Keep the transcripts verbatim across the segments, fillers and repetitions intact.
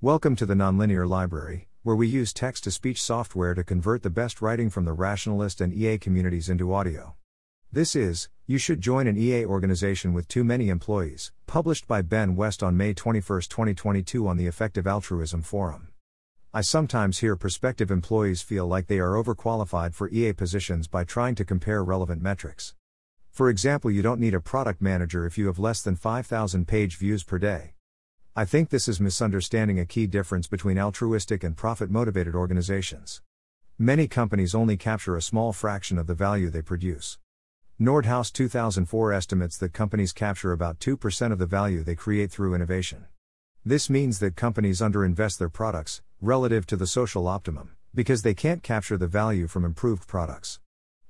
Welcome to the Nonlinear Library, where we use text-to-speech software to convert the best writing from the Rationalist and E A communities into audio. This is, You Should Join an E A Organization with Too Many Employees, published by Ben West on May twenty-first, twenty twenty-two on the Effective Altruism Forum. I sometimes hear prospective employees feel like they are overqualified for E A positions by trying to compare relevant metrics. For example, you don't need a product manager if you have less than five thousand page views per day. I think this is misunderstanding a key difference between altruistic and profit-motivated organizations. Many companies only capture a small fraction of the value they produce. Nordhaus two thousand four estimates that companies capture about two percent of the value they create through innovation. This means that companies underinvest their products, relative to the social optimum, because they can't capture the value from improved products.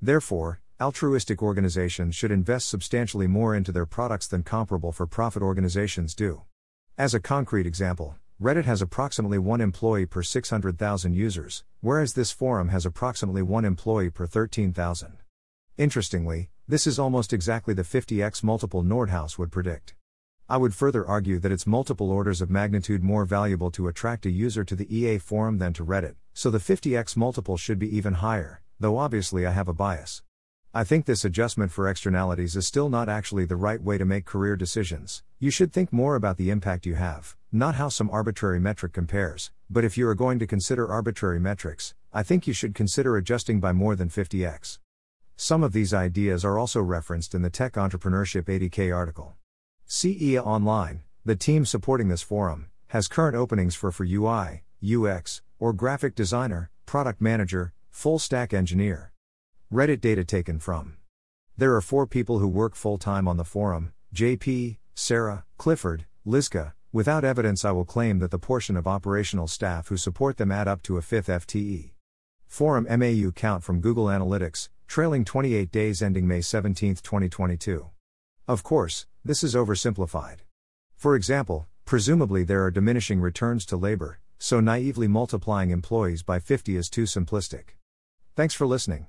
Therefore, altruistic organizations should invest substantially more into their products than comparable for-profit organizations do. As a concrete example, Reddit has approximately one employee per six hundred thousand users, whereas this forum has approximately one employee per thirteen thousand. Interestingly, this is almost exactly the fifty x multiple Nordhaus would predict. I would further argue that it's multiple orders of magnitude more valuable to attract a user to the E A forum than to Reddit, so the fifty x multiple should be even higher, though obviously I have a bias. I think this adjustment for externalities is still not actually the right way to make career decisions. You should think more about the impact you have, not how some arbitrary metric compares, but if you are going to consider arbitrary metrics, I think you should consider adjusting by more than fifty x. Some of these ideas are also referenced in the Tech Entrepreneurship eighty K article. C E A Online, the team supporting this forum, has current openings for, for U I, U X, or graphic designer, product manager, full-stack engineer. Reddit data taken from. There are four people who work full-time on the forum, J P, Sarah, Clifford, Liska. Without evidence I will claim that the portion of operational staff who support them add up to a fifth F T E. Forum M A U count from Google Analytics, trailing twenty-eight days ending May seventeenth, twenty twenty-two. Of course, this is oversimplified. For example, presumably there are diminishing returns to labor, so naively multiplying employees by fifty is too simplistic. Thanks for listening.